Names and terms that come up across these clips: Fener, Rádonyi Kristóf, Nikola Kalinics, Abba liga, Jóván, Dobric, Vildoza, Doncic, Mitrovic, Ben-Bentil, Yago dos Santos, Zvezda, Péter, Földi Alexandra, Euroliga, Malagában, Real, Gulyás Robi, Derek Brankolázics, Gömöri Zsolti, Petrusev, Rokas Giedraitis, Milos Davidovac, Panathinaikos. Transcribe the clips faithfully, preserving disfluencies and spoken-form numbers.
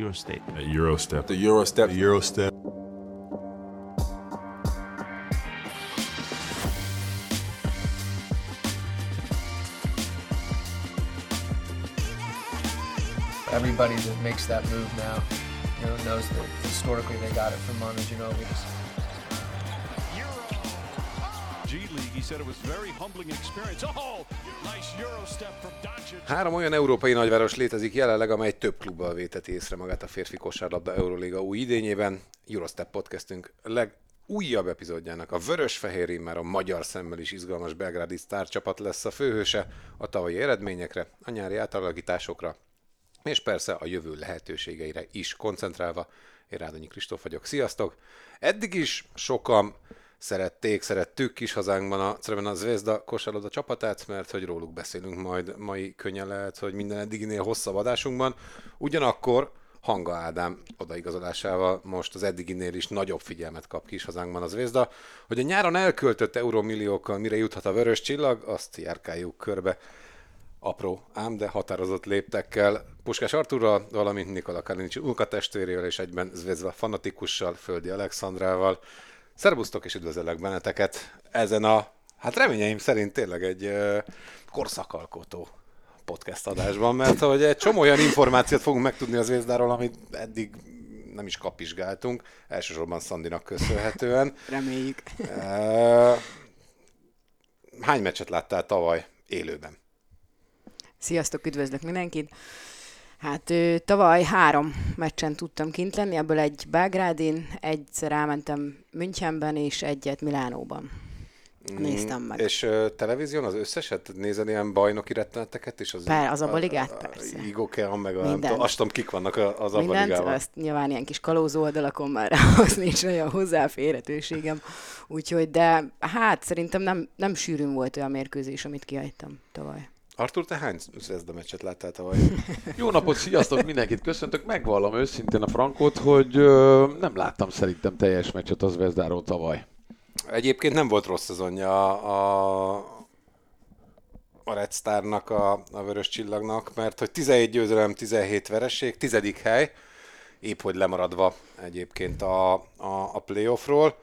Eurostep. Eurostep. The Eurostep. The Eurostep. Everybody that makes that move now, you know, knows that historically they got it from Manu Ginóbili. G League, he said it was very humbling experience. Oh, nice Eurostep from Doncic. Három olyan európai nagyváros létezik jelenleg, amely több klubbal véteti észre magát a férfi kosárlabda Euróliga új idényében. Eurostep podcastünk legújabb epizódjának a vörös-fehér immár a magyar szemmel is izgalmas belgrádi sztárcsapat lesz a főhőse, a tavalyi eredményekre, a nyári átalakításokra, és persze a jövő lehetőségeire is koncentrálva. Én Rádonyi Kristóf vagyok, sziasztok! Eddig is sokan szerették, szerettük kis hazánkban a Crevena Zvezda kosárlabda csapatát, mert hogy róluk beszélünk majd mai, könnyen lehet, hogy minden eddiginél hosszabb adásunkban. Ugyanakkor Hanga Ádám odaigazolásával most az eddiginél is nagyobb figyelmet kap kis hazánkban a Zvezda. Hogy a nyáron elköltött eurómilliókkal mire juthat a vörös csillag, azt járkáljuk körbe. Apró, ám de határozott léptekkel Puskás Arturral, valamint Nikola Kalinics unokatestvérével és egyben Zvezda fanatikussal, Földi Alexandrával. Szerbusztok és üdvözöllek benneteket ezen a, hát reményeim szerint tényleg egy uh, korszakalkotó podcast adásban, mert hogy egy csomó olyan információt fogunk megtudni a Zvezdáról, amit eddig nem is kapizsgáltunk, elsősorban Szandinak köszönhetően. Reméljük. Uh, hány meccset láttál tavaly élőben? Sziasztok, üdvözlök mindenkit! Hát tavaly három meccsen tudtam kint lenni, ebből egy Belgrádin, egyszer elmentem Münchenben, és egyet Milánóban. Néztem meg. Mm, és uh, televízión az összeset? Nézed ilyen bajnoki retteneteket? És az, per, az abba ligát, a, persze. Igokea, meg a, nem, azt tudom, kik vannak az abba ligában. Mindent, azt nyilván ilyen kis kalózó oldalakon már ahhoz nincs olyan hozzáférhetőségem. Úgyhogy, de hát szerintem nem, nem sűrűn volt olyan mérkőzés, amit kihagytam tavaly. Artur, te hány Zvezda meccset láttál tavaly? Jó napot, sziasztok, mindenkit köszöntök. Megvallom őszintén a frankot, hogy ö, nem láttam szerintem teljes meccset a Zvezdáról tavaly. Egyébként nem volt rossz szezonja a, a Red Starnak, a, a Vörös Csillagnak, mert hogy tizenhét győzelem, tizenhét vereség, tizedik hely, épp hogy lemaradva egyébként a, a, a playoffról.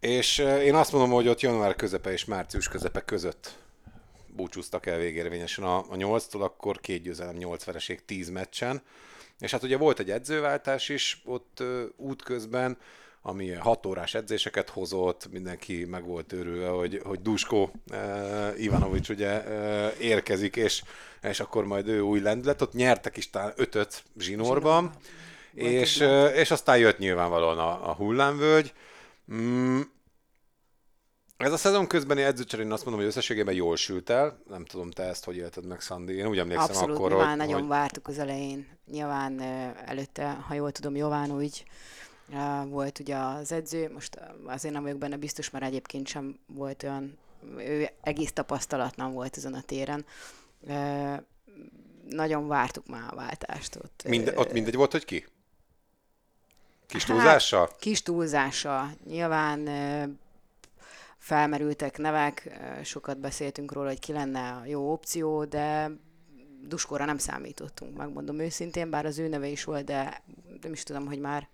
És én azt mondom, hogy ott január közepe és március közepe között búcsúztak el végérvényesen a, a nyolctól, akkor két győzelem, nyolc vereség tíz meccsen. És hát ugye volt egy edzőváltás is ott ö, útközben, ami hat órás edzéseket hozott, mindenki meg volt örülve, hogy, hogy Dusko e, Ivanovics ugye e, érkezik, és, és akkor majd ő új lendület. Ott nyertek is talán ötöt zsinórban, zsinórban. És, és aztán jött nyilvánvalóan a, a hullámvölgy. Mm. Ez a szezon közbeni edzőcserén azt mondom, hogy összességében jól sült el. Nem tudom, te ezt hogy élted meg, Szandi? Én úgy emlékszem akkor, hogy... Abszolút, nyilván nagyon hogy... vártuk az elején. Nyilván előtte, ha jól tudom, Jóván úgy volt ugye az edző. Most azért nem vagyok benne biztos, mert egyébként sem volt olyan... Ő egész tapasztalatlan volt ezen a téren. Nagyon vártuk már a váltást ott. Minde, ott mindegy volt, hogy ki? Kis túlzással? Hát, kis túlzással. Nyilván... Felmerültek nevek, sokat beszéltünk róla, hogy ki lenne a jó opció, de Duskóra nem számítottunk, megmondom őszintén, bár az ő neve is volt, de nem is tudom, hogy már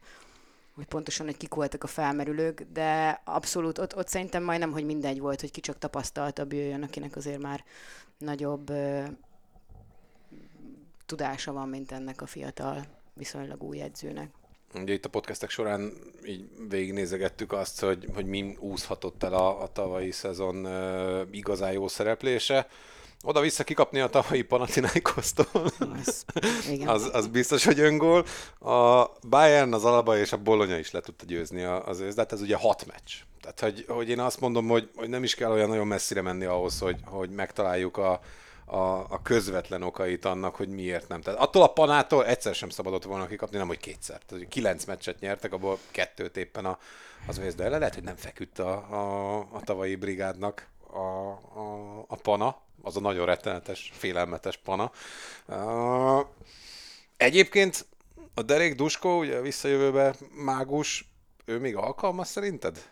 hogy pontosan, hogy kik voltak a felmerülők, de abszolút ott, ott szerintem majdnem, hogy mindegy volt, hogy ki csak tapasztaltabb jöjjön, akinek azért már nagyobb ö, tudása van, mint ennek a fiatal, viszonylag új edzőnek. Ugye itt a podcastek során így végignézegettük azt, hogy, hogy mi úszhatott el a, a tavalyi szezon uh, igazán jó szereplése. Oda-vissza kikapni a tavalyi Panathinaikosztól, az, az biztos, hogy öngól. A Bayern, az Alaba és a Bologna is le tudta győzni az Zvezdát, ez ugye hat meccs. Tehát, hogy, hogy én azt mondom, hogy, hogy nem is kell olyan nagyon messzire menni ahhoz, hogy, hogy megtaláljuk a A, a közvetlen okait annak, hogy miért nem. Tehát attól a Panától egyszer sem szabadott volna kikapni, nem hogy kétszer. Tehát, hogy kilenc meccset nyertek, abból kettőt éppen a, az Zvezda ellen. Lehet, hogy nem feküdt a, a, a tavalyi brigádnak a, a, a Pana, az a nagyon rettenetes, félelmetes Pana. Uh, egyébként a derék Dusko, ugye visszajövőbe mágus, ő még alkalmas szerinted?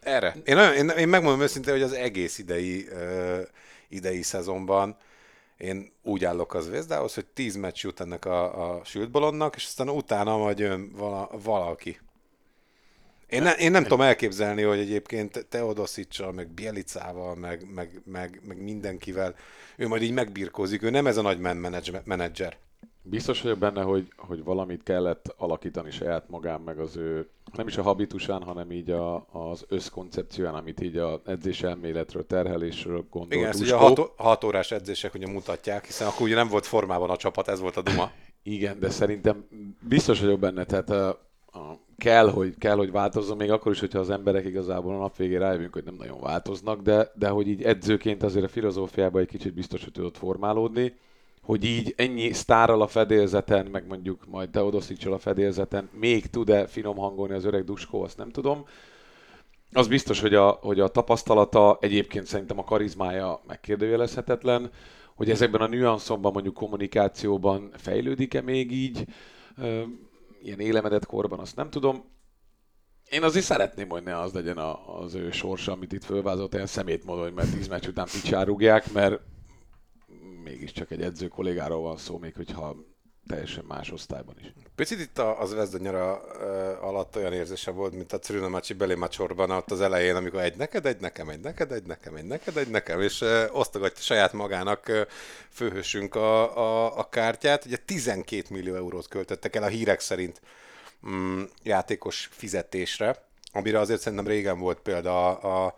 Erre. Én, én, én megmondom őszintén, hogy az egész idei uh, idei szezonban Én úgy állok az Zvezdához, hogy tíz meccs jut ennek a, a sült bolondnak, és aztán utána majd jön vala, valaki. Én, ne, én nem tudom elképzelni, hogy egyébként Teodosicsal, meg Bjelicával, meg, meg, meg, meg mindenkivel ő majd így megbirkózik, ő nem ez a nagy menedzser. Biztos vagyok benne, hogy, hogy valamit kellett alakítani saját magán, meg az ő, nem is a habitusán, hanem így a, az összkoncepcióján, amit így az edzés elméletről, terhelésről gondolt. Igen, ezt ugye a hat, hat órás edzések ugye mutatják, hiszen akkor ugye nem volt formában a csapat, ez volt a duma. Igen, de szerintem biztos vagyok benne, tehát a, a, kell, hogy, kell, hogy változzon, még akkor is, hogyha az emberek igazából a nap végén rájövünk, hogy nem nagyon változnak, de, de hogy így edzőként azért a filozófiában egy kicsit biztos, hogy tudott formálódni, hogy így ennyi sztárral a fedélzeten, meg mondjuk majd Teodosicsal a fedélzeten, még tud-e finom hangolni az öreg Dusko, azt nem tudom. Az biztos, hogy a, hogy a tapasztalata, egyébként szerintem a karizmája megkérdőjelezhetetlen, hogy ezekben a nüanszokban, mondjuk kommunikációban fejlődik-e még így, ilyen élemedett korban, azt nem tudom. Én azért szeretném, hogy ne az legyen az ő sorsa, amit itt fölvázolt, ilyen szemét módon, mert tíz meccs után picsárugják, mert mégiscsak egy edző kollégáról van szó, még hogyha teljesen más osztályban is. Picit itt a, az Zvezda nyara ö, alatt olyan érzése volt, mint a Crünomacsi Belémacsorban ott az elején, amikor egy neked, egy nekem, egy neked, egy nekem, egy neked, egy nekem, és ö, osztogatja saját magának ö, főhősünk a, a, a kártyát. Ugye tizenkét millió eurót költöttek el a hírek szerint mm, játékos fizetésre, amire azért szerintem régen volt példa a, a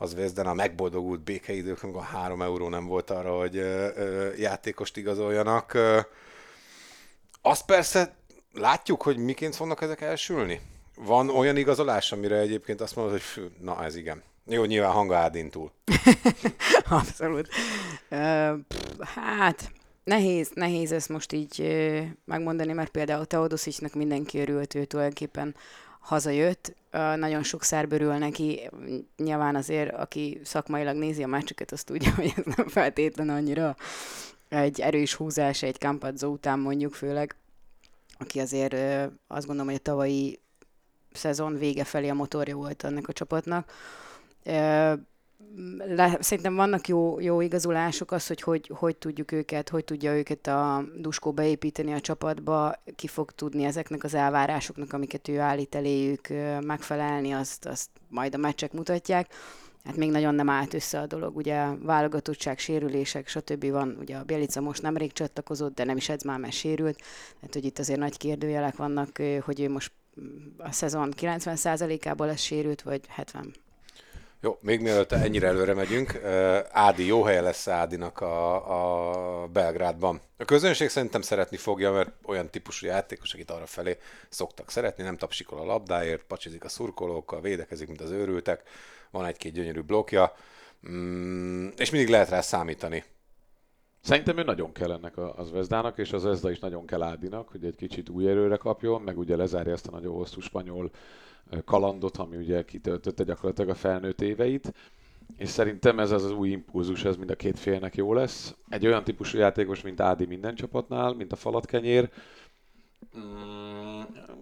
az Zvezdán a megboldogult békeidők, amikor három euró nem volt arra, hogy ö, ö, játékost igazoljanak. Ö, azt persze látjuk, hogy miként fognak ezek elsülni. Van olyan igazolás, amire egyébként azt mondod, hogy fű, na ez igen. Jó, nyilván Hanga Ádám túl. Abszolút. Ö, pff, hát nehéz, nehéz ezt most így ö, megmondani, mert például Teodosicsnak mindenki örült, ő tulajdonképpen hazajött. Uh, nagyon sok szárbörül neki, nyilván azért, aki szakmailag nézi a meccseket, azt tudja, hogy ez nem feltétlen annyira egy erős húzás, egy Campazzo után mondjuk főleg, aki azért uh, azt gondolom, hogy a tavalyi szezon vége felé a motorja volt annak a csapatnak. Uh, le, szerintem vannak jó, jó igazolások az, hogy, hogy hogy tudjuk őket, hogy tudja őket a Dusko beépíteni a csapatba, ki fog tudni ezeknek az elvárásoknak, amiket ő állít eléjük megfelelni, azt, azt majd a meccsek mutatják. Hát még nagyon nem állt össze a dolog, ugye válogatottság, sérülések, stb. Van, ugye a Bjelica most nemrég csatlakozott, de nem is edz már, mert sérült, hát hogy itt azért nagy kérdőjelek vannak, hogy ő most a szezon kilencven százalékából lesz sérült, vagy hetven. Jó, még mielőtt ennyire előre megyünk, Ádi jó helye lesz Ádinak a, a Belgrádban. A közönség szerintem szeretni fogja, mert olyan típusú játékos, akit arra felé szoktak szeretni, nem tapsikol a labdáért, pacsizik a szurkolókkal, védekezik, mint az őrültek, van egy-két gyönyörű blokja, és mindig lehet rá számítani. Szerintem ő nagyon kell ennek a Zvezdának, és a Zvezda is nagyon kell Ádinak, hogy egy kicsit új erőre kapjon, meg ugye lezárja ezt a nagyon hosszú spanyol kalandot, ami ugye kitöltötte gyakorlatilag a felnőtt éveit, és szerintem ez az, az új impulzus, ez mind a két félnek jó lesz. Egy olyan típusú játékos, mint Ádi minden csapatnál, mint a falatkenyér.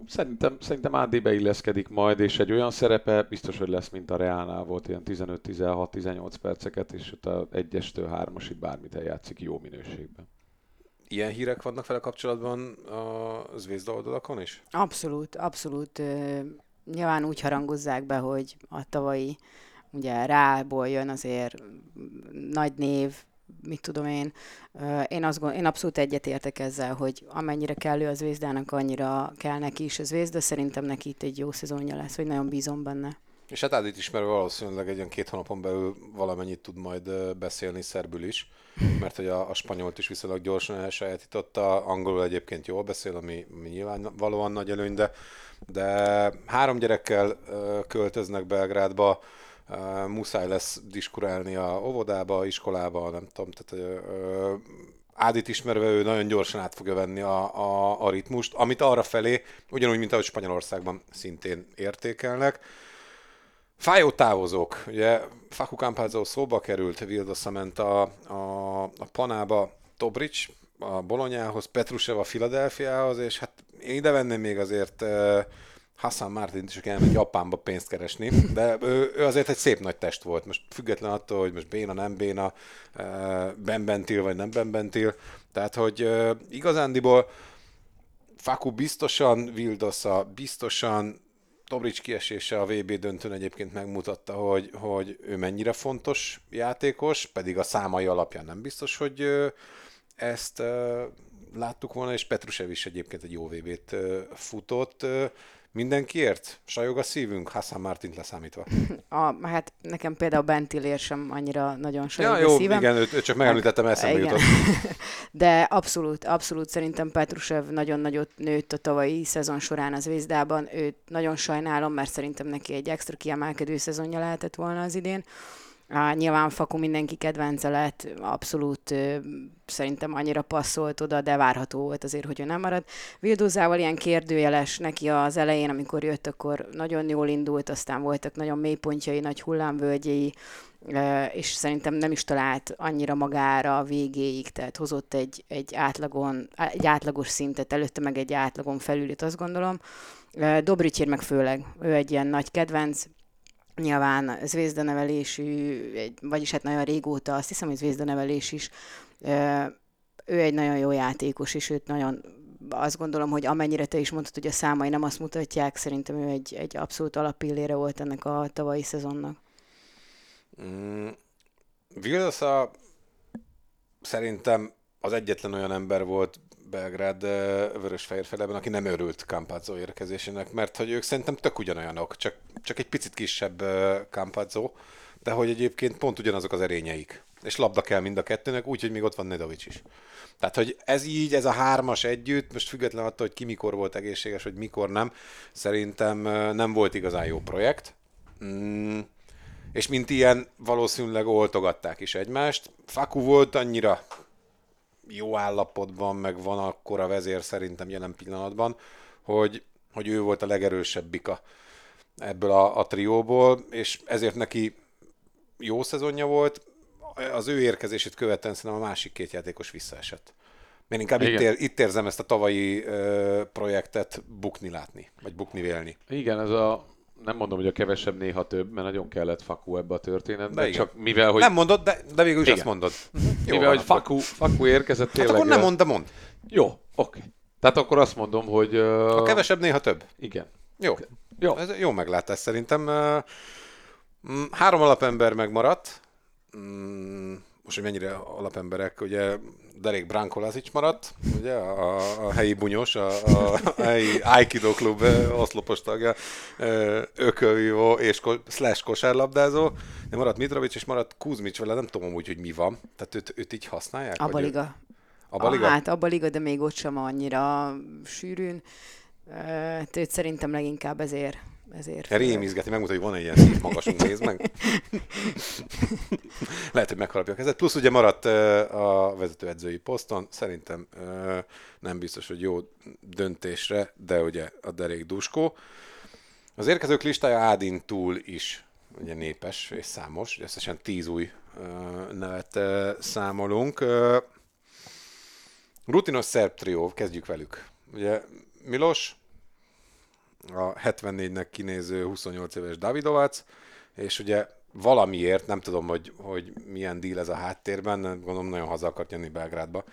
Szerintem, szerintem Ádi beilleszkedik majd, és egy olyan szerepe biztos, hogy lesz, mint a Reálnál volt, ilyen tizenöt tizenhat tizennyolc perceket, és utána egyestől hármasig bármit eljátszik jó minőségben. Ilyen hírek vannak vele kapcsolatban a Zvezda oldalakon is? Abszolút, abszolút. Nyilván úgy harangozzák be, hogy a tavalyi, ugye Rából jön azért nagy név, mit tudom én. Én, azt gond, én abszolút egyetértek ezzel, hogy amennyire kell ő a Zvezdának, annyira kell neki is a Zvezda. Szerintem neki itt egy jó szezonja lesz, hogy nagyon bízom benne. És hát Ádit ismerve valószínűleg egy olyan két hónapon belül valamennyit tud majd beszélni szerbül is, mert hogy a, a spanyolt is viszonylag gyorsan elsajátította, angolul egyébként jól beszél, ami, ami nyilvánvalóan nagy előny, de, de három gyerekkel költöznek Belgrádba, muszáj lesz diskurálni a óvodába, iskolába, nem tudom, tehát Ádit ismerve ő nagyon gyorsan át fogja venni a, a, a ritmust, amit arrafelé, ugyanúgy, mint ahogy Spanyolországban szintén értékelnek. Fájó távozók, ugye Facu Campazzo szóba került, Vildoza ment a, a, a Panába, Dobric a Bolognához, Petrusev a Philadelphiához, és hát én ide venném még azért Hasan Martin is, aki elmegy Japánba pénzt keresni, de ő, ő azért egy szép nagy test volt. Most független attól, hogy most béna, nem béna, Ben-Bentil vagy nem Ben-Bentil. Tehát, hogy igazándiból Faku biztosan, Vildoza biztosan, Dobric kiesése a vé bé döntőn egyébként megmutatta, hogy, hogy ő mennyire fontos játékos, pedig a számai alapján nem biztos, hogy ezt láttuk volna, és Petrusev is egyébként egy jó vé bét futott. Mindenkiért sajog a szívünk, Hasan Martint leszámítva. A, hát nekem például Bentilért sem annyira nagyon sajog ja, jó, a szívem. Igen, őt csak megemlítettem, eszembe igen. jutott. De abszolút, abszolút szerintem Petrusev nagyon nagyot nőtt a tavalyi szezon során az Zvezdában. Őt nagyon sajnálom, mert szerintem neki egy extra kiemelkedő szezonja lehetett volna az idén. Á, nyilván Faku mindenki kedvence lett, abszolút ö, szerintem annyira passzolt oda, de várható volt azért, hogy ő nem marad. Vildozával ilyen kérdőjeles neki az elején, amikor jött, akkor nagyon jól indult, aztán voltak nagyon mély pontjai, nagy hullámvölgyei, ö, és szerintem nem is talált annyira magára a végéig, tehát hozott egy, egy, átlagon, egy átlagos szintet, előtte meg egy átlagon felülít, azt gondolom. Dobricsér meg főleg, ő egy ilyen nagy kedvenc, nyilván Zvezda nevelésű, vagyis hát nagyon régóta, azt hiszem, hogy Zvezda nevelés is, ő egy nagyon jó játékos, és őt nagyon, azt gondolom, hogy amennyire te is mondtad, hogy a számai nem azt mutatják, szerintem ő egy, egy abszolút alappillére volt ennek a tavalyi szezonnak. Mm, Vildoza szerintem az egyetlen olyan ember volt Belgrád vörösfehérfélében, aki nem örült Campazzo érkezésének, mert hogy ők szerintem tök ugyanolyanok, csak, csak egy picit kisebb Campazzo, de hogy egyébként pont ugyanazok az erényeik. És labda kell mind a kettőnek, úgyhogy még ott van Nedovic is. Tehát, hogy ez így, ez a hármas együtt, most független attól, hogy ki mikor volt egészséges, vagy mikor nem, szerintem nem volt igazán jó projekt. Mm. És mint ilyen, valószínűleg oltogatták is egymást. Faku volt annyira jó állapotban, meg van akkora vezér szerintem jelen pillanatban, hogy, hogy ő volt a legerősebbik a, ebből a, a trióból, és ezért neki jó szezonja volt. Az ő érkezését követően szerintem a másik két játékos visszaesett. Mert inkább itt, ér, itt érzem ezt a tavalyi ö, projektet bukni látni, vagy bukni vélni. Igen, ez a nem mondom, hogy a kevesebb néha több, mert nagyon kellett Faku ebbe a történetbe, de csak mivel, hogy... Nem mondod, de, de végül is igen. Azt mondod. Mivel, hogy Faku, Faku érkezett tényleg... Hát akkor nem mondd, de mondd. Jó, oké. Okay. Tehát akkor azt mondom, hogy... Uh... A kevesebb néha több. Igen. Jó. Okay. Jó. Ez jó meglátás szerintem. Három alapember megmaradt. Most, hogy mennyire alapemberek, ugye Derek Brankolázics maradt, ugye a, a helyi bunyos, a, a, a helyi Aikido klub oszlopos tagja, ökölvívó és ko, slash kosárlabdázó, de maradt Mitrovic és maradt Kuzmics vele, nem tudom úgy, hogy mi van, tehát őt, őt így használják? Abba liga. Abba liga? Hát abba liga, de még ott sem annyira sűrűn, őt szerintem leginkább ezért. Ezért. Rémizgetni, megmutatja, hogy van egy ilyen szép magasunk, nézd meg. Lehet, hogy megharapja a kezet. Plusz ugye maradt a vezetőedzői poszton, szerintem nem biztos, hogy jó döntésre, de ugye a derék Dusko. Az érkezők listája Ádin túl is ugye népes és számos, összesen tíz új nevet számolunk. Rutinos szerb trió, kezdjük velük. Ugye Milos, a hetvennégynek kinéző huszonnyolc éves Davidovac, és ugye valamiért, nem tudom, hogy, hogy milyen díl ez a háttérben, gondolom nagyon haza akart jönni Belgrádba,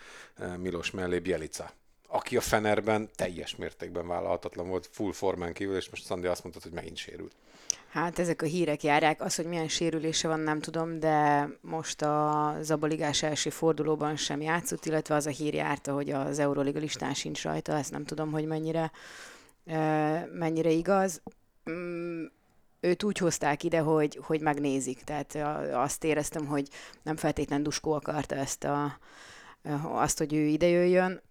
Milos mellé Bjelica, aki a Fenerben teljes mértékben vállalhatatlan volt, full formán kívül, és most Szandi azt mondta, hogy megint sérült. Hát ezek a hírek járják, az, hogy milyen sérülése van, nem tudom, de most a zabaligás első fordulóban sem játszott, illetve az a hír járta, hogy az Euroliga listán sincs rajta, ezt nem tudom, hogy mennyire mennyire igaz. Őt úgy hozták ide, hogy, hogy megnézik. Tehát azt éreztem, hogy nem feltétlen Dusko akarta ezt a, azt, hogy ő idejöjjön.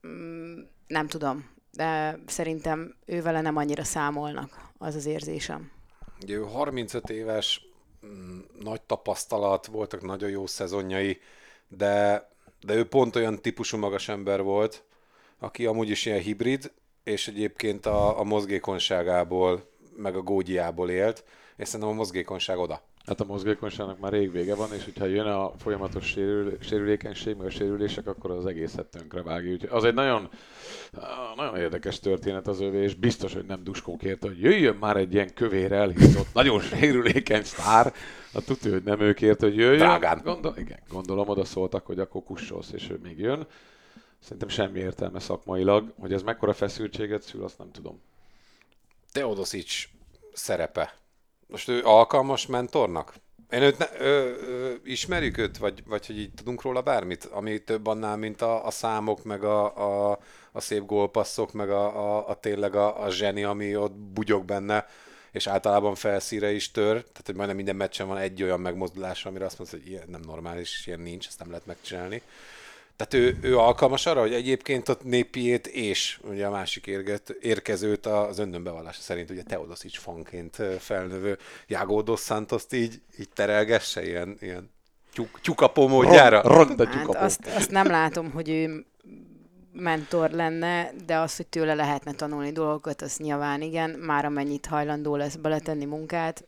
Nem tudom, de szerintem ő vele nem annyira számolnak, az az érzésem. Ugye ő harmincöt éves, nagy tapasztalat, voltak nagyon jó szezonjai, de, de ő pont olyan típusú magas ember volt, aki amúgy is ilyen hibrid, és egyébként a, a mozgékonyságából, meg a gógyiából élt, és szerintem a mozgékonyság oda. Hát a mozgékonyságnak már rég vége van, és hogyha jön a folyamatos sérül, sérülékenység, meg a sérülések, akkor az egészet tönkre vágja. Az egy nagyon, nagyon érdekes történet az övé, és biztos, hogy nem Duskó kérte, hogy jöjjön már egy ilyen kövére elhiszott, nagyon sérülékeny sztár. A tudja, hogy nem ő kérte, hogy jöjjön. Drágán. Gondol, igen, gondolom oda szóltak, hogy akkor kussolsz, és ő még jön. Szerintem semmi értelme szakmailag, hogy ez mekkora feszültséget szül, azt nem tudom. Teodosics szerepe. Most ő alkalmas mentornak? Én őt ne, ö, ö, ismerjük őt, vagy, vagy hogy így tudunk róla bármit, ami több annál, mint a, a számok, meg a, a, a szép gólpasszok, meg a, a, a tényleg a, a zseni, ami ott bugyog benne, és általában felszíre is tör. Tehát, hogy majdnem minden meccsen van egy olyan megmozdulás, amire azt mondsz, hogy ilyen nem normális, ilyen nincs, ezt nem lehet megcsinálni. Tehát ő, ő alkalmas arra, hogy egyébként ott Népiét és ugye a másik érget, érkezőt az öndönbevallása szerint ugye Teodosics fanként felnövő Yago dos Santoszt így, így terelgesse ilyen, ilyen tyuk, tyukapó módjára. Ronda tyukapó. Hát azt, azt nem látom, hogy ő mentor lenne, de az, hogy tőle lehetne tanulni dolgokat, az nyilván igen, már amennyit hajlandó lesz beletenni munkát,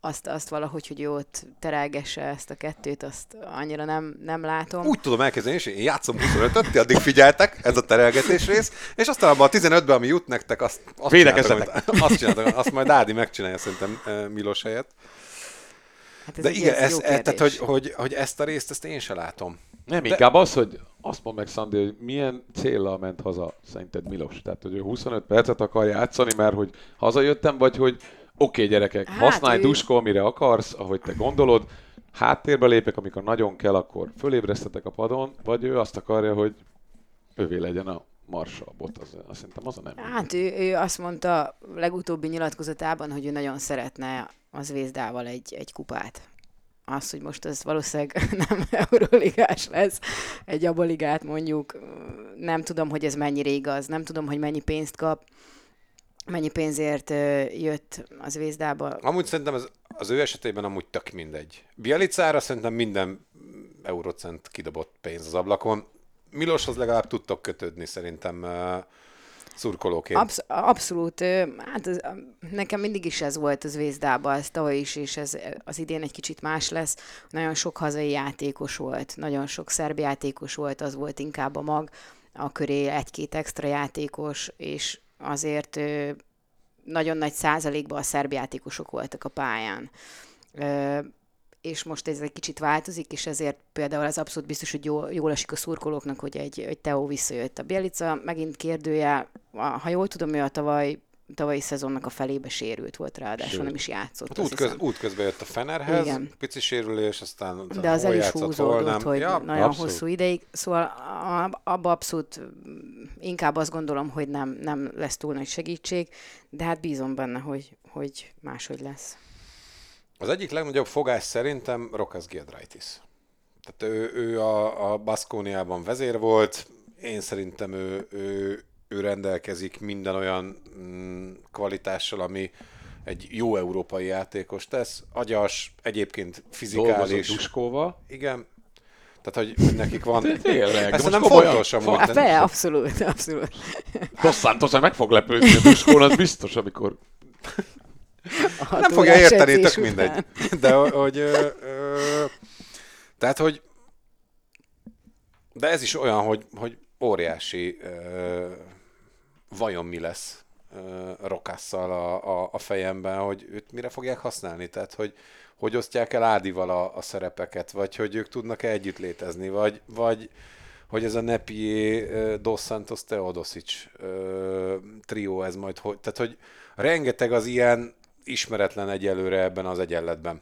Azt, azt valahogy, hogy ő ott terelgesse ezt a kettőt, azt annyira nem, nem látom. Úgy tudom elkezdeni, és én játszom huszonötöt, ti addig figyeltek, ez a terelgetés rész, és aztán abban a tizenötben, ami jut nektek, azt, azt csináltak, azt, csináltak, azt majd Ádi megcsinálja szerintem Milos helyett. Hát ez de igen, ez, ez, tehát, hogy, hogy, hogy ezt a részt, ezt én se látom. Nem, de... inkább az, hogy azt mondd meg, Szandi, hogy milyen céllal ment haza, szerinted Milos? Tehát, hogy ő huszonöt percet akar játszani, mert hogy hazajöttem, vagy hogy oké, okay, gyerekek, hát használj ő... Dusko, amire akarsz, ahogy te gondolod, háttérbe lépek, amikor nagyon kell, akkor fölébresztetek a padon, vagy ő azt akarja, hogy ővé legyen a marsa, a bot, az, azt hiszem, az a nem. Hát ő, ő azt mondta legutóbbi nyilatkozatában, hogy ő nagyon szeretne a Zvezdával egy, egy kupát. Az, hogy most ez valószínűleg nem euroligás lesz, egy abaligát mondjuk, nem tudom, hogy ez mennyire igaz, nem tudom, hogy mennyi pénzt kap, mennyi pénzért jött az Zvezdába. Amúgy szerintem az, az ő esetében amúgy tök mindegy. Bjelicára szerintem minden eurocent kidobott pénz az ablakon. Miloshoz legalább tudtok kötődni szerintem szurkolóként. Absz- abszolút. Hát az, nekem mindig is ez volt az Zvezdába, ez tavaly is, és ez az idén egy kicsit más lesz. Nagyon sok hazai játékos volt, nagyon sok szerb játékos volt, az volt inkább a mag, a köré egy-két extra játékos, és azért nagyon nagy százalékban a szerb játékosok voltak a pályán. És most ez egy kicsit változik, és ezért például az abszolút biztos, hogy jól, jól esik a szurkolóknak, hogy egy, egy Teó visszajött. A Bjelica megint kérdője, ha jól tudom, ő a tavaly, tavalyi szezonnak a felébe sérült volt, ráadásul Sőt. nem is játszott. Hát útköz, útközben jött a Fenerhez, igen. Pici sérülés, aztán de az el is húzódott, hogy ja, nagyon abszolút. hosszú ideig. Szóval abba abszolút inkább azt gondolom, hogy nem, nem lesz túl nagy segítség, de hát bízom benne, hogy, hogy máshogy lesz. Az egyik legnagyobb fogás szerintem Rokas Giedraitis. Tehát ő, ő a, a Baskoniában vezér volt, én szerintem ő, ő ő rendelkezik minden olyan mm, kvalitással, ami egy jó európai játékos tesz. Agyas, egyébként fizikális. Dolgozott Duskóval. Igen. Tehát, hogy nekik van... Tényleg. Ezt nem fontos amúgy. Hát fel, abszolút, abszolút. Dos Santos meg fog lepődni a Duskón, az biztos, amikor... Nem fogja érteni, tök mindegy. De, hogy... Tehát, hogy... De ez is olyan, hogy óriási... vajon mi lesz uh, Rokasszal a, a, a fejemben, hogy őt mire fogják használni, tehát hogy, hogy osztják el Ádival a, a szerepeket, vagy hogy ők tudnak-e együtt létezni, vagy, vagy hogy ez a Nepié, uh, Dos Santos, Teodosics uh, trió, ez majd hogy, tehát hogy rengeteg az ilyen ismeretlen egyelőre ebben az egyenletben.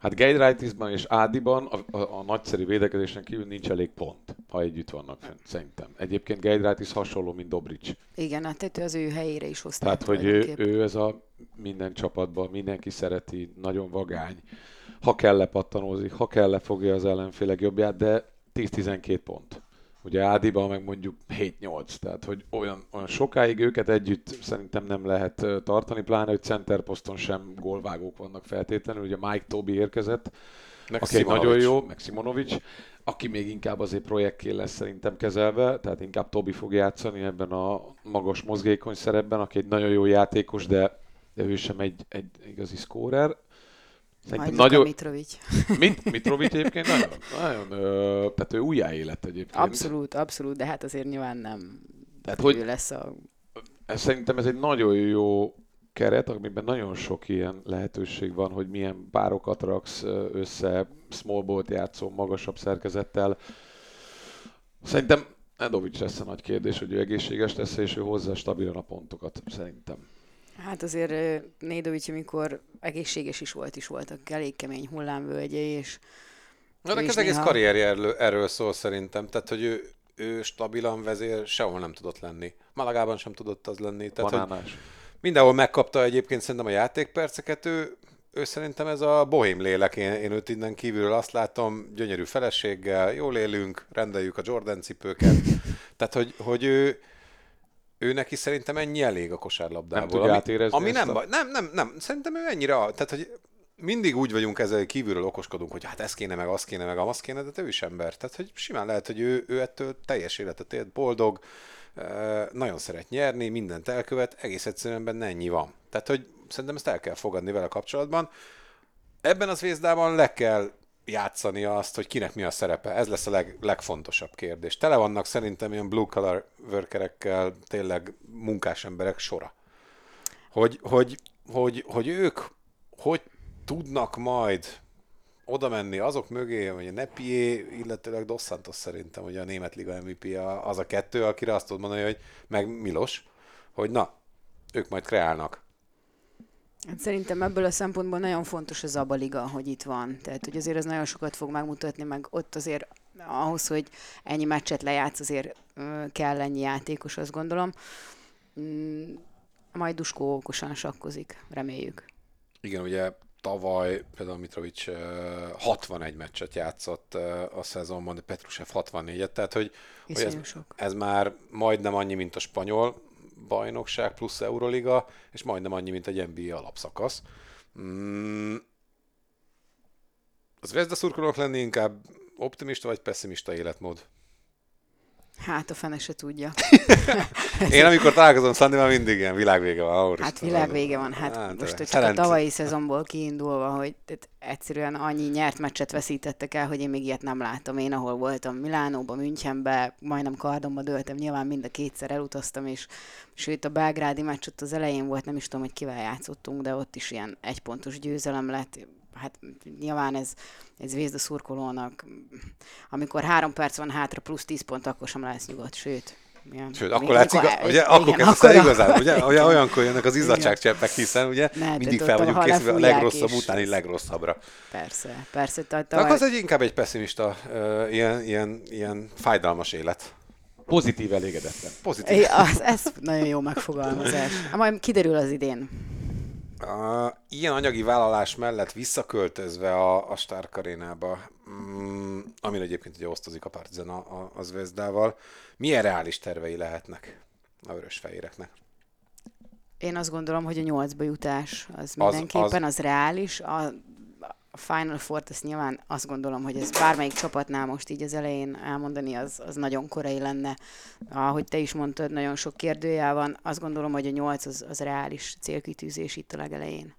Hát Giedraitisban és Ádiban a, a, a nagyszerű védekezésen kívül nincs elég pont, ha együtt vannak fent, szerintem. Egyébként Giedraitis hasonló, mint Dobric. Igen, hát az ő helyére is hozták. Tehát, hogy ő, ő ez a minden csapatban, mindenki szereti, nagyon vagány. Ha kell lepattanózik, ha kell lefogja az ellenfélek jobbját, de tíz-tizenkét pont. Ugye Ádiban meg mondjuk hét-nyolc, tehát hogy olyan, olyan sokáig őket együtt szerintem nem lehet tartani, pláne, hogy centerposzton sem gólvágók vannak feltétlenül. Ugye Mike Tobi érkezett, meg aki nagyon jó, meg Simonovic, aki még inkább azért projektként lesz szerintem kezelve, tehát inkább Tobi fog játszani ebben a magas mozgékony szerepben, aki egy nagyon jó játékos, de, de ő sem egy, egy igazi szkórer. Nagyon... Mitrovic. Mit? Mitrovic egyébként nagyon, nagyon ö, tehát ő újjáélet egyébként. Abszolút, abszolút, de hát azért nyilván nem. Tehát, hogy lesz a... ez, szerintem ez egy nagyon jó keret, amiben nagyon sok ilyen lehetőség van, hogy milyen párokat raksz össze, small ball-t játszó, magasabb szerkezettel. Szerintem Nedovic lesz a nagy kérdés, hogy ő egészséges lesz, és ő hozzá stabilan a pontokat, szerintem. Hát azért Nedovic, amikor egészséges is volt, is voltak elég kemény hullámvölgyei, és... Na, de az egész karrierje erről, erről szól szerintem, tehát hogy ő, ő stabilan vezér sehol nem tudott lenni. Malagában sem tudott az lenni. Tehát, banánás. Mindenhol megkapta egyébként szerintem a játékperceket, ő, ő szerintem ez a bohém lélek, én, én őt innen kívülről azt látom, gyönyörű feleséggel, jól élünk, rendeljük a Jordan cipőket, tehát hogy, hogy ő... Ő neki szerintem ennyi elég a kosárlabdából. Nem tudja átérezni ami nem, a... baj, nem, nem, nem. Szerintem ő ennyire... Tehát, hogy mindig úgy vagyunk ezzel, kívülről okoskodunk, hogy hát ez kéne meg, az kéne meg, az kéne, de ő is ember. Tehát, hogy simán lehet, hogy ő, ő ettől teljes életet élt, boldog, nagyon szeret nyerni, mindent elkövet, egész egyszerűen benne ennyi van. Tehát, hogy szerintem ezt el kell fogadni vele kapcsolatban. Ebben az Zvezdában le kell játszani azt, hogy kinek mi a szerepe. Ez lesz a leg, legfontosabb kérdés. Tele vannak szerintem ilyen blue collar workerekkel, tényleg munkás emberek sora. Hogy, hogy, hogy, hogy ők hogy tudnak majd oda menni azok mögé, hogy a Nepié, illetőleg Dos Santos szerintem, hogy a német liga em vé pé az a kettő, akire azt tud mondani, hogy meg Milos, hogy na, ők majd kreálnak. Szerintem ebből a szempontból nagyon fontos az á bé á liga, hogy itt van. Tehát, hogy azért az nagyon sokat fog megmutatni, meg ott azért ahhoz, hogy ennyi meccset lejátsz, azért kell ennyi játékos, azt gondolom. Majd Dusko okosan sakkozik, reméljük. Igen, ugye tavaly például Mitrovic hatvanegy meccset játszott a szezonban, Petrusev hatvannégyet, tehát hogy, hogy ez, ez már majdnem annyi, mint a spanyol bajnokság plusz Euroliga, és majdnem annyi, mint egy en bé á alapszakasz. Mm. Az Zvezda szurkolók lenni inkább optimista vagy pessimista életmód? Hát a fene se tudja. Én amikor találkozom Szandival, mindig ilyen világvége van. Ahol hát világvége van. Hát, hát most csak szerencsé. A tavalyi szezonból kiindulva, hogy egyszerűen annyi nyert meccset veszítettek el, hogy én még ilyet nem láttam. Én ahol voltam Milánóban, Münchenben, majdnem kardomba döltem, nyilván mind a kétszer elutaztam, és sőt a belgrádi meccs ott az elején volt, nem is tudom, hogy kivel játszottunk, de ott is ilyen egypontos győzelem lett. Hát nyilván ez, ez Zvezda szurkolónak, amikor három perc van hátra, plusz tíz pont, akkor sem lesz nyugodt, sőt. Milyen, sőt, akkor látszik, ugye, akkor kezdve igazán, ugye, ugye olyankor jönnek az izzadságcseppek, hiszen ugye ne, mindig fel vagyunk készülve a legrosszabb utáni legrosszabbra. Persze, persze. Tehát az egy inkább egy pessimista, ilyen fájdalmas élet. Pozitív elégedetlen. Pozitív. Ez nagyon jó megfogalmazás. Majd kiderül az idén. Uh, ilyen anyagi vállalás mellett visszaköltözve a, a Štark Arénába, mm, amire egyébként ugye osztozik a Partizan a, a Zvezdával, milyen reális tervei lehetnek a vörösfehéreknek? Én azt gondolom, hogy a nyolcba jutás az, az mindenképpen az, az reális. A, a Final Four-t azt nyilván azt gondolom, hogy ez bármelyik csapatnál most így az elején elmondani, az, az nagyon korai lenne. Ahogy te is mondtad, nagyon sok kérdőjel van. Azt gondolom, hogy a nyolc az, az reális célkitűzés itt a legelején.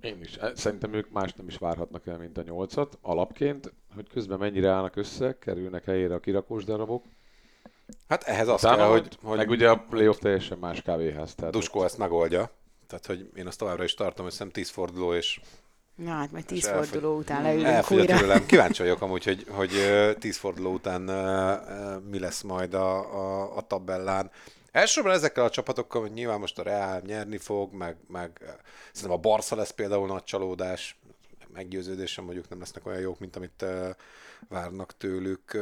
Én is. Szerintem ők más nem is várhatnak el, mint a nyolcat. Alapként, hogy közben mennyire állnak össze, kerülnek helyére a kirakós darabok. Hát ehhez azt kell, hogy, hogy... Meg ugye a playoff teljesen más kávéház. Dusko ezt megoldja. Tehát, hogy én azt továbbra is tartom, hogy szerintem tíz forduló és... Na, hát majd tíz elfogy... forduló után leülünk újra. Tőlem. Kíváncsi vagyok amúgy, hogy, hogy tíz forduló után mi lesz majd a, a, a tabellán. Elsősorban ezekkel a csapatokkal, hogy nyilván most a Real nyerni fog, meg, meg szerintem a Barca lesz például nagy csalódás, meggyőződésem, mondjuk nem lesznek olyan jók, mint amit várnak tőlük.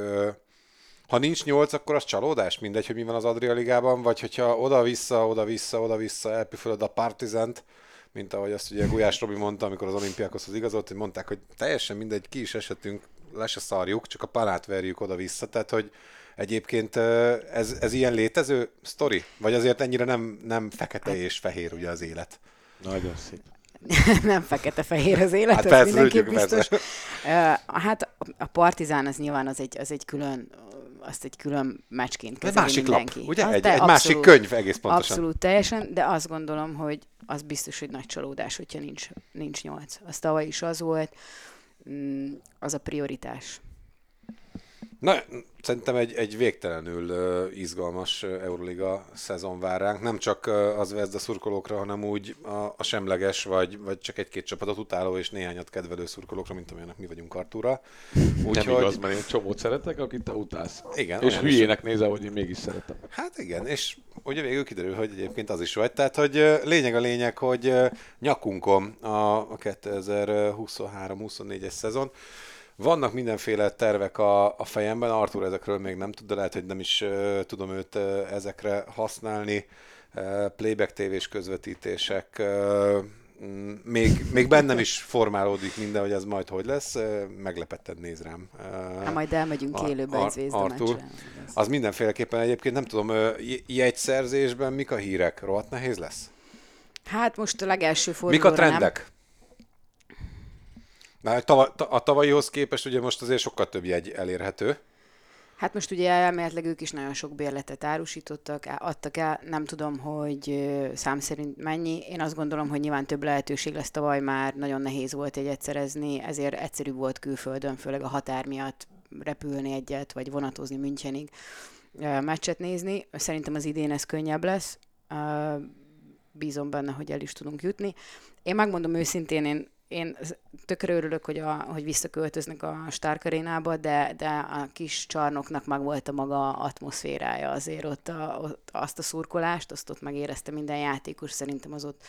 Ha nincs nyolc, akkor az csalódás? Mindegy, hogy mi van az Adria Ligában, vagy hogyha oda-vissza, oda-vissza, oda-vissza elpüfölöd a Partizant, mint ahogy azt ugye Gulyás Robi mondta, amikor az olimpiákhoz igazolt, hogy mondták, hogy teljesen mindegy, ki is esetünk, le se szarjuk, csak a palát verjük oda-vissza. Tehát, hogy egyébként ez, ez ilyen létező sztori? Vagy azért ennyire nem, nem fekete és fehér ugye az élet? Nagyon szép. Nem fekete-fehér az élet, hát ez mindenképp biztos. Persze. Hát a Partizán az nyilván az egy, az egy külön azt egy külön meccsként kezeli mindenki. Lap, ugye? Az, egy egy abszolút, másik könyv egész pontosan. Abszolút teljesen, de azt gondolom, hogy az biztos, hogy nagy csalódás, hogyha nincs, nincs nyolc. Az tavaly is az volt, az a prioritás. Na, szerintem egy, egy végtelenül uh, izgalmas uh, Euroliga szezon vár ránk. Nem csak uh, az Zvezda szurkolókra, hanem úgy a, a semleges, vagy, vagy csak egy-két csapatot utáló és néhányat kedvelő szurkolókra, mint amilyenek mi vagyunk Artúrra. Úgy, nem hogy... igaz, mert én csomót szeretek, akit te utálsz. Igen, és hülyének is... nézel, hogy én mégis szeretem. Hát igen, és ugye végül kiderül, hogy egyébként az is vagy. Tehát, hogy uh, lényeg a lényeg, hogy uh, nyakunkon a, a kétezer-huszonhárom huszonnégyes szezon. Vannak mindenféle tervek a, a fejemben, Artur ezekről még nem tud, de lehet, hogy nem is uh, tudom őt uh, ezekre használni. Uh, playback tévés közvetítések, uh, m- még, még bennem is formálódik minden, hogy ez majd hogy lesz. Uh, meglepetten néz rám. Uh, hát majd elmegyünk a, élőben a, a Zvezda Artur. Az mindenféleképpen egyébként, nem tudom, uh, jegyszerzésben mik a hírek? Rohadt nehéz lesz? Hát most a legelső fordulóra. Mik a trendek? Nem? A tavalyihoz képest ugye most azért sokkal több jegy elérhető. Hát most ugye elméletileg ők is nagyon sok bérletet árusítottak, adtak el, nem tudom, hogy szám szerint mennyi. Én azt gondolom, hogy nyilván több lehetőség lesz, tavaly már nagyon nehéz volt jegyet szerezni, ezért egyszerűbb volt külföldön, főleg a határ miatt repülni egyet, vagy vonatozni Münchenig, meccset nézni. Szerintem az idén ez könnyebb lesz. Bízom benne, hogy el is tudunk jutni. Én megmondom őszintén, én Én tökre örülök, hogy, a, hogy visszaköltöznek a Štark Arénába, de, de a kis csarnoknak meg volt a maga atmoszférája azért ott, a, ott azt a szurkolást, azt ott megérezte minden játékos, szerintem az ott,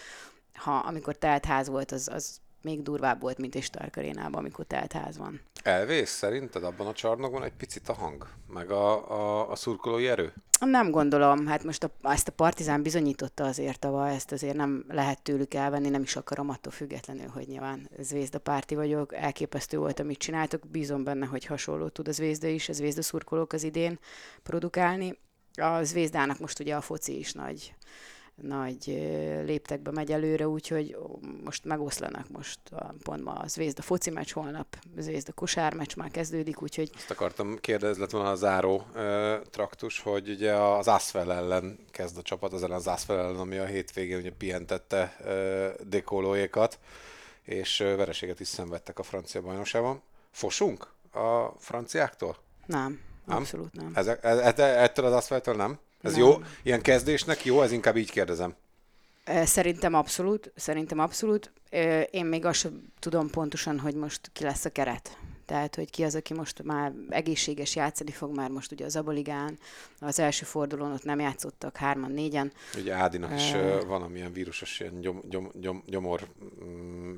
ha, amikor telt ház volt, az, az még durvább volt, mint egy Štark Arénában, amikor telt ház van. Elvész szerinted abban a csarnokban egy picit a hang, meg a, a, a szurkolói erő? Nem gondolom, hát most a, ezt a Partizán bizonyította azért tavaly, ezt azért nem lehet tőlük elvenni, nem is akarom attól függetlenül, hogy nyilván Zvezda párti vagyok, elképesztő volt, amit csináltok, bízom benne, hogy hasonlót tud a Zvezda is, a Zvezda szurkolók az idén produkálni. A Zvezdának most ugye a foci is nagy, nagy léptekbe megy előre, úgyhogy most megoszlanak most pont ma a Zvezda foci meccs, holnap a Zvezda kosármeccs már kezdődik, úgyhogy... Azt akartam kérdezni, lett volna a záró ö, traktus, hogy ugye az ASVEL ellen kezd a csapat, az ellen az ASVEL ellen, ami a hétvégén ugye pihentette ö, dekolóékat, és ö, vereséget is szenvedtek a francia bajnokságban. Fosunk a franciáktól? Nem, nem? Abszolút nem. Ezek, e, e, ettől az ASVEL-től nem? Ez nem. Jó? Ilyen kezdésnek jó? Ez inkább így kérdezem. Szerintem abszolút. Szerintem abszolút. Én még azt sem tudom pontosan, hogy most ki lesz a keret. Tehát, hogy ki az, aki most már egészséges játszani fog, már most ugye az Abaligán, az első fordulón ott nem játszottak hárman, négyen. Ugye Ádinak is e... van amilyen vírusos ilyen gyom, gyom, gyom, gyomor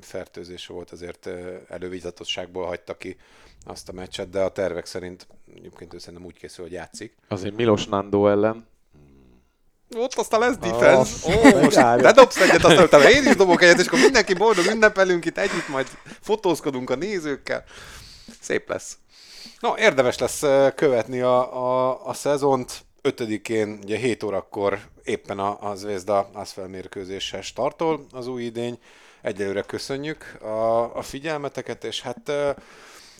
fertőzése volt, azért elővigyatosságból hagyta ki azt a meccset, de a tervek szerint, egyébként ő szerintem úgy készül, hogy játszik. Azért Milos Nando ellen. Ott aztán lesz defense. Oh, oh, most ne dobsz egyet, aztán utána én is dobok egyet, és akkor mindenki boldog, ünnepelünk itt együtt, majd fotózkodunk a nézőkkel. Szép lesz. Na, érdemes lesz követni a, a, a szezont. ötödikén, ugye hét órakor éppen a, a Zvezda ASVEL mérkőzéssel startol az új idény. Egyelőre köszönjük a, a figyelmeteket, és hát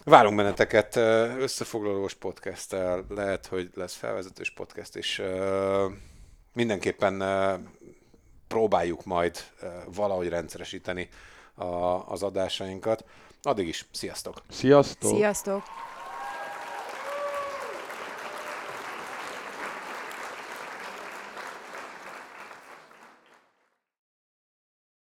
várunk benneteket összefoglalós podcasttel. Lehet, hogy lesz felvezetős podcast is. Mindenképpen próbáljuk majd valahogy rendszeresíteni a, az adásainkat. Addig is, sziasztok! Sziasztok! Sziasztok!